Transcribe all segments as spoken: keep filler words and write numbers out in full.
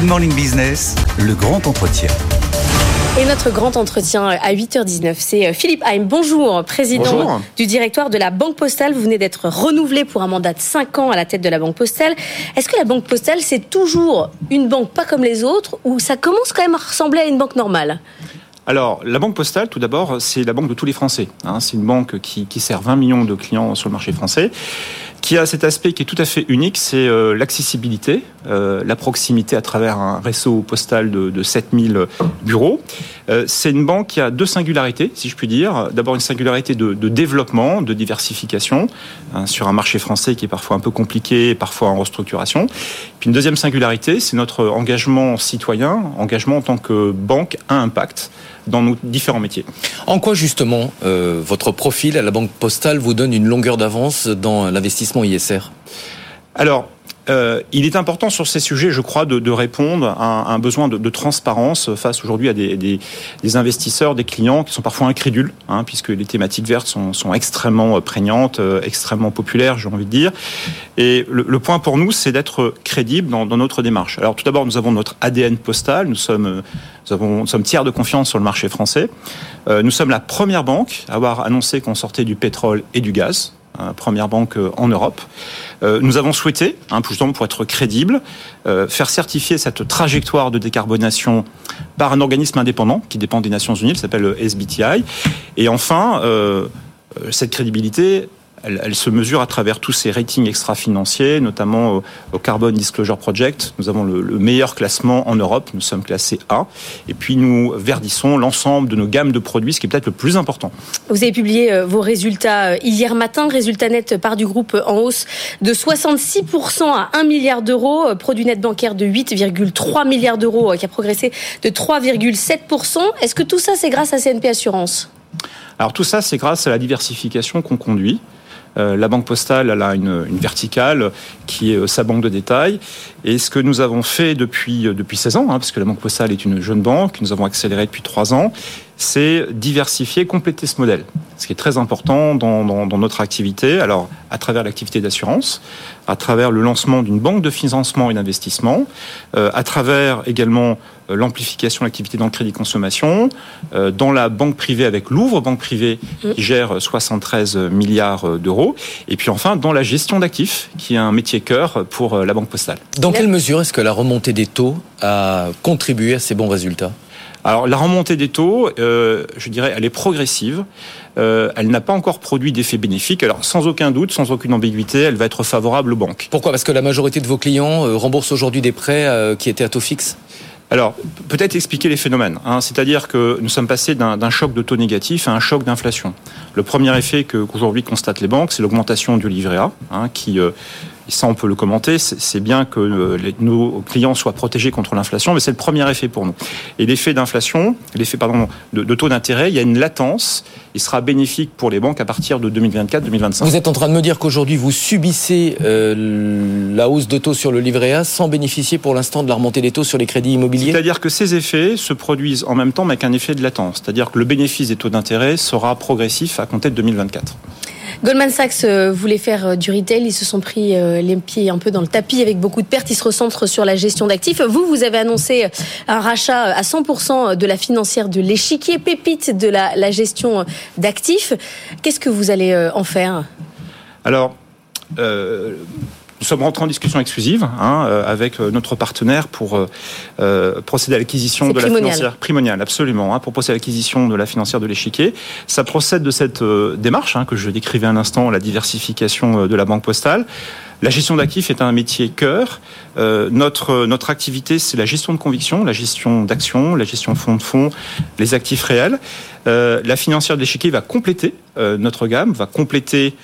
Good Morning Business, le grand entretien. Et notre grand entretien à huit heures dix-neuf, c'est Philippe Haim. Bonjour, président Bonjour. du directoire de la Banque Postale. Vous venez d'être renouvelé pour un mandat de cinq ans à la tête de la Banque Postale. Est-ce que la Banque Postale, c'est toujours une banque pas comme les autres ou ça commence quand même à ressembler à une banque normale ? Alors, la Banque Postale, tout d'abord, c'est la banque de tous les Français. Hein, c'est une banque qui, qui sert vingt millions de clients sur le marché français, qui a cet aspect qui est tout à fait unique, c'est euh, l'accessibilité, euh, la proximité à travers un réseau postal de, de sept mille bureaux. Euh, c'est une banque qui a deux singularités, si je puis dire. D'abord, une singularité de, de développement, de diversification, hein, sur un marché français qui est parfois un peu compliqué, parfois en restructuration. Puis une deuxième singularité, c'est notre engagement citoyen, engagement en tant que banque à impact dans nos différents métiers. En quoi justement euh, votre profil à la Banque Postale vous donne une longueur d'avance dans l'investissement I S R ? Alors, euh, il est important sur ces sujets, je crois, de, de répondre à un, à un besoin de, de transparence face aujourd'hui à des, des, des investisseurs, des clients qui sont parfois incrédules, hein, puisque les thématiques vertes sont, sont extrêmement prégnantes, euh, extrêmement populaires, j'ai envie de dire. Et le, le point pour nous, c'est d'être crédible dans, dans notre démarche. Alors tout d'abord, nous avons notre A D N postal, nous sommes... Euh, Nous, avons, nous sommes tiers de confiance sur le marché français. Euh, nous sommes la première banque à avoir annoncé qu'on sortait du pétrole et du gaz. Hein, première banque euh, en Europe. Euh, nous avons souhaité, hein, justement pour être crédible, euh, faire certifier cette trajectoire de décarbonation par un organisme indépendant qui dépend des Nations Unies, qui s'appelle le S B T I. Et enfin, euh, cette crédibilité... Elle, elle se mesure à travers tous ces ratings extra-financiers, notamment au, au Carbon Disclosure Project. Nous avons le, le meilleur classement en Europe, nous sommes classés A. Et puis nous verdissons l'ensemble de nos gammes de produits, ce qui est peut-être le plus important. Vous avez publié vos résultats hier matin. Résultat net part du groupe en hausse de soixante-six pour cent à un milliard d'euros. Produit net bancaire de huit virgule trois milliards d'euros qui a progressé de trois virgule sept pour cent. Est-ce que tout ça, c'est grâce à C N P Assurance ? Alors tout ça, c'est grâce à la diversification qu'on conduit. La Banque Postale, elle a une, une verticale qui est sa banque de détail. Et ce que nous avons fait depuis, depuis seize ans, hein, parce que la Banque Postale est une jeune banque, nous avons accéléré depuis trois ans, c'est diversifier, compléter ce modèle. Ce qui est très important dans, dans, dans notre activité, alors à travers l'activité d'assurance, à travers le lancement d'une banque de financement et d'investissement, euh, à travers également euh, l'amplification de l'activité dans le crédit consommation, euh, dans la banque privée avec Louvre, banque privée qui gère soixante-treize milliards d'euros, et puis enfin dans la gestion d'actifs, qui est un métier cœur pour euh, la Banque Postale. Dans quelle mesure est-ce que la remontée des taux a contribué à ces bons résultats ? Alors, la remontée des taux, euh, je dirais, elle est progressive. Euh, elle n'a pas encore produit d'effet bénéfique. Alors, sans aucun doute, sans aucune ambiguïté, elle va être favorable aux banques. Pourquoi ? Parce que la majorité de vos clients remboursent aujourd'hui des prêts euh, qui étaient à taux fixe ? Alors, peut-être expliquer les phénomènes. Hein, c'est-à-dire que nous sommes passés d'un, d'un choc de taux négatif à un choc d'inflation. Le premier effet que, qu'aujourd'hui constatent les banques, c'est l'augmentation du livret A, hein, qui... Euh, Et ça, on peut le commenter. C'est bien que nos clients soient protégés contre l'inflation, mais c'est le premier effet pour nous. Et l'effet d'inflation, l'effet pardon de, de taux d'intérêt, il y a une latence. Il sera bénéfique pour les banques à partir de deux mille vingt-quatre deux mille vingt-cinq. Vous êtes en train de me dire qu'aujourd'hui, vous subissez euh, la hausse de taux sur le livret A sans bénéficier pour l'instant de la remontée des taux sur les crédits immobiliers ? C'est-à-dire que ces effets se produisent en même temps, mais avec un effet de latence. C'est-à-dire que le bénéfice des taux d'intérêt sera progressif à compter de deux mille vingt-quatre. Goldman Sachs voulait faire du retail, ils se sont pris les pieds un peu dans le tapis avec beaucoup de pertes, ils se recentrent sur la gestion d'actifs. Vous, vous avez annoncé un rachat à cent pour cent de la financière de l'échiquier, pépite de la, la gestion d'actifs. Qu'est-ce que vous allez en faire ? Alors... Euh... Nous sommes rentrés en discussion exclusive hein, euh, avec notre partenaire pour euh, procéder à l'acquisition C'est de Primonial. la financière Primonial, absolument, hein, pour procéder à l'acquisition de la financière de l'échiquier. Ça procède de cette euh, démarche hein, que je décrivais à l'instant, la diversification de la Banque Postale. La gestion d'actifs est un métier cœur. Euh, notre notre activité, c'est la gestion de conviction, la gestion d'actions, la gestion fonds de fonds, les actifs réels. Euh, la financière de l'échiquier va compléter euh, notre gamme, va compléter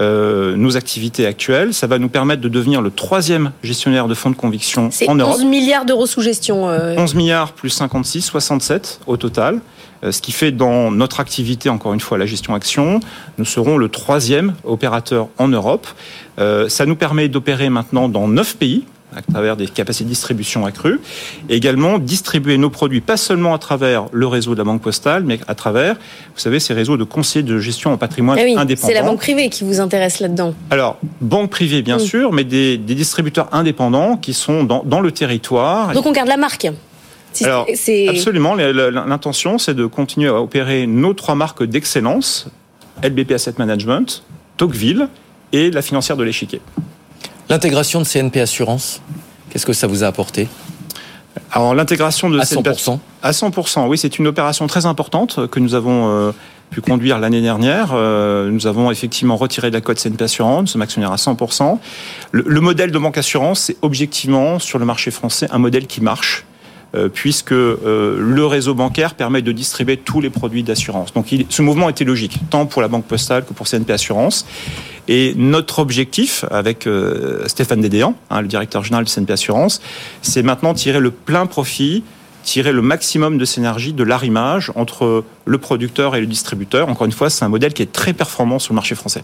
euh, nos activités actuelles. Ça va nous permettre de devenir le troisième gestionnaire de fonds de conviction c'est en Europe. C'est onze milliards d'euros sous gestion. Euh... onze milliards plus cinquante-six, soixante-sept au total. Ce qui fait dans notre activité, encore une fois, la gestion action, nous serons le troisième opérateur en Europe. Euh, ça nous permet d'opérer maintenant dans neuf pays. à travers des capacités de distribution accrues, et également distribuer nos produits, pas seulement à travers le réseau de la Banque Postale, mais à travers, vous savez, ces réseaux de conseillers de gestion en patrimoine eh oui, indépendant. C'est la banque privée qui vous intéresse là-dedans. Alors, banque privée, bien oui. sûr, mais des, des distributeurs indépendants qui sont dans, dans le territoire. Donc on garde la marque. Si Alors, c'est... absolument, l'intention, c'est de continuer à opérer nos trois marques d'excellence, L B P Asset Management, Tocqueville et la financière de l'échiquier. L'intégration de C N P Assurance, qu'est-ce que ça vous a apporté ? Alors, l'intégration de à cent pour cent. À cent pour cent, oui, c'est une opération très importante que nous avons euh, pu conduire l'année dernière. Euh, nous avons effectivement retiré de la cote C N P Assurance, nous sommes actionnaires à cent pour cent. Le, le modèle de banque assurance, c'est objectivement, sur le marché français, un modèle qui marche, euh, puisque euh, le réseau bancaire permet de distribuer tous les produits d'assurance. Donc, il, ce mouvement était logique, tant pour la Banque Postale que pour C N P Assurance. Et notre objectif, avec euh, Stéphane Dédéan, hein, le directeur général de C N P Assurance, c'est maintenant tirer le plein profit, tirer le maximum de synergie de l'arrimage entre le producteur et le distributeur. Encore une fois, c'est un modèle qui est très performant sur le marché français.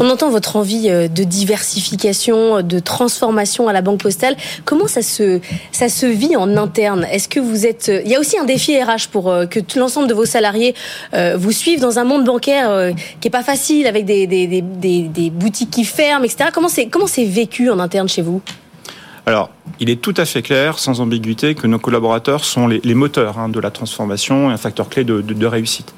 On entend votre envie de diversification, de transformation à la Banque Postale. Comment ça se, ça se vit en interne ? Est-ce que vous êtes... Il y a aussi un défi R H pour que l'ensemble de vos salariés vous suivent dans un monde bancaire qui n'est pas facile, avec des, des, des, des, des boutiques qui ferment, et cetera. Comment c'est, comment c'est vécu en interne chez vous ? Alors, il est tout à fait clair, sans ambiguïté, que nos collaborateurs sont les, les moteurs hein, de la transformation et un facteur clé de, de, de réussite.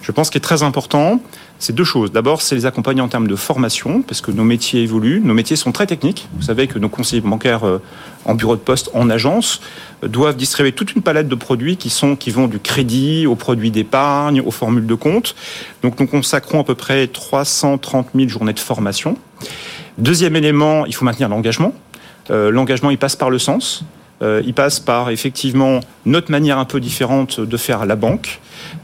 Je pense qu'il est très important, c'est deux choses. D'abord, c'est les accompagner en termes de formation, parce que nos métiers évoluent. Nos métiers sont très techniques. Vous savez que nos conseillers bancaires euh, en bureau de poste, en agence, euh, doivent distribuer toute une palette de produits qui, sont, qui vont du crédit aux produits d'épargne, aux formules de compte. Donc, nous consacrons à peu près trois cent trente mille journées de formation. Deuxième élément, il faut maintenir l'engagement. Euh, l'engagement, il passe par le sens, euh, il passe par effectivement notre manière un peu différente de faire la banque.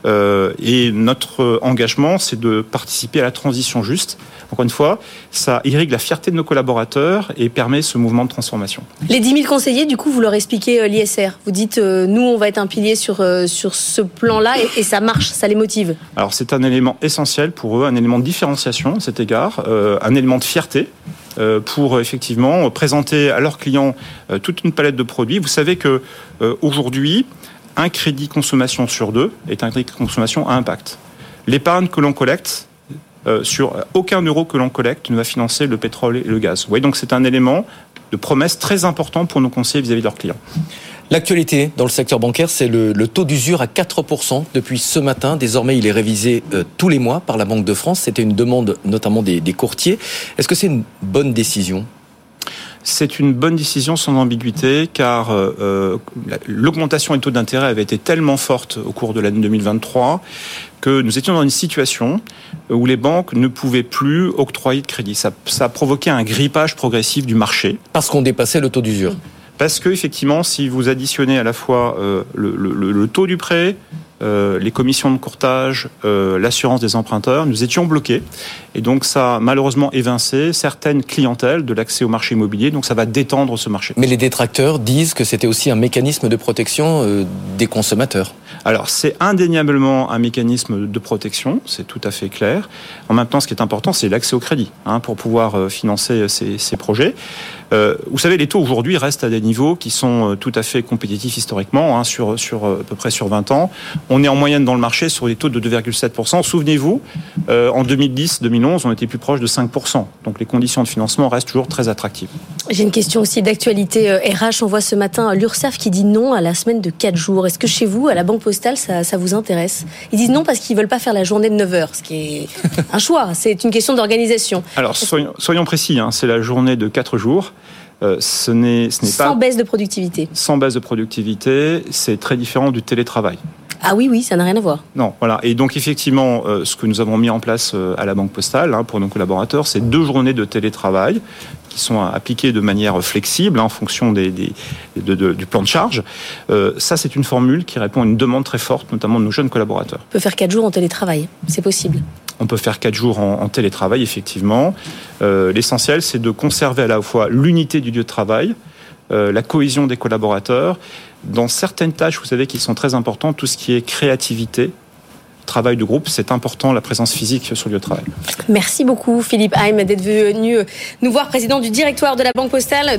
Euh, et notre engagement, c'est de participer à la transition juste. Encore une fois, ça irrigue la fierté de nos collaborateurs et permet ce mouvement de transformation. Les dix mille conseillers, du coup, vous leur expliquez euh, l'I S R. Vous dites, euh, nous, on va être un pilier sur, euh, sur ce plan-là et, et ça marche, ça les motive. Alors, c'est un élément essentiel pour eux, un élément de différenciation à cet égard, euh, un élément de fierté euh, pour, euh, effectivement, euh, présenter à leurs clients euh, toute une palette de produits. Vous savez qu'aujourd'hui, euh, un crédit consommation sur deux est un crédit consommation à impact. L'épargne que l'on collecte, euh, sur aucun euro que l'on collecte ne va financer le pétrole et le gaz. Vous voyez, donc c'est un élément de promesse très important pour nos conseillers vis-à-vis de leurs clients. L'actualité dans le secteur bancaire, c'est le, le taux d'usure à quatre pour cent depuis ce matin. Désormais, il est révisé euh, tous les mois par la Banque de France. C'était une demande notamment des, des courtiers. Est-ce que c'est une bonne décision ? C'est une bonne décision sans ambiguïté, car euh, l'augmentation des taux d'intérêt avait été tellement forte au cours de l'année deux mille vingt-trois que nous étions dans une situation où les banques ne pouvaient plus octroyer de crédit. Ça, ça a provoqué un grippage progressif du marché. Parce qu'on dépassait le taux d'usure. Parce que, effectivement, si vous additionnez à la fois euh, le, le, le taux du prêt, Euh, les commissions de courtage, euh, l'assurance des emprunteurs, nous étions bloqués. Et donc ça a malheureusement évincé certaines clientèles de l'accès au marché immobilier, donc ça va détendre ce marché. Mais les détracteurs disent que c'était aussi un mécanisme de protection euh, des consommateurs. Alors c'est indéniablement un mécanisme de protection, c'est tout à fait clair. En même temps, ce qui est important, c'est l'accès au crédit, hein, pour pouvoir euh, financer ces, ces projets. Euh, vous savez, les taux aujourd'hui restent à des niveaux qui sont tout à fait compétitifs historiquement, hein, sur, sur à peu près sur vingt ans. On est en moyenne dans le marché sur des taux de deux virgule sept pour cent. Souvenez-vous, euh, en deux mille dix deux mille onze, on était plus proche de cinq pour cent. Donc les conditions de financement restent toujours très attractives. J'ai une question aussi d'actualité euh, R H. On voit ce matin l'URSSAF qui dit non à la semaine de quatre jours. Est-ce que chez vous, à la Banque Postale, ça, ça vous intéresse ? Ils disent non parce qu'ils ne veulent pas faire la journée de neuf heures, ce qui est un choix. C'est une question d'organisation. Alors soyons, soyons précis, hein, c'est la journée de quatre jours. Euh, ce n'est, ce n'est pas... Sans baisse de productivité. Sans baisse de productivité, c'est très différent du télétravail. Ah oui, oui, ça n'a rien à voir. Non, voilà. Et donc, effectivement, euh, ce que nous avons mis en place euh, à la Banque Postale, hein, pour nos collaborateurs, c'est deux journées de télétravail qui sont appliquées de manière flexible, hein, en fonction des, des, de, de, du plan de charge. Euh, ça, c'est une formule qui répond à une demande très forte, notamment de nos jeunes collaborateurs. On peut faire quatre jours en télétravail, c'est possible. On peut faire quatre jours en, en télétravail, effectivement. Euh, l'essentiel, c'est de conserver à la fois l'unité du lieu de travail, Euh, la cohésion des collaborateurs. Dans certaines tâches, vous savez, qui sont très importantes, tout ce qui est créativité, travail de groupe, c'est important, la présence physique sur le lieu de travail. Merci beaucoup Philippe Haim d'être venu nous voir, président du directoire de la Banque Postale.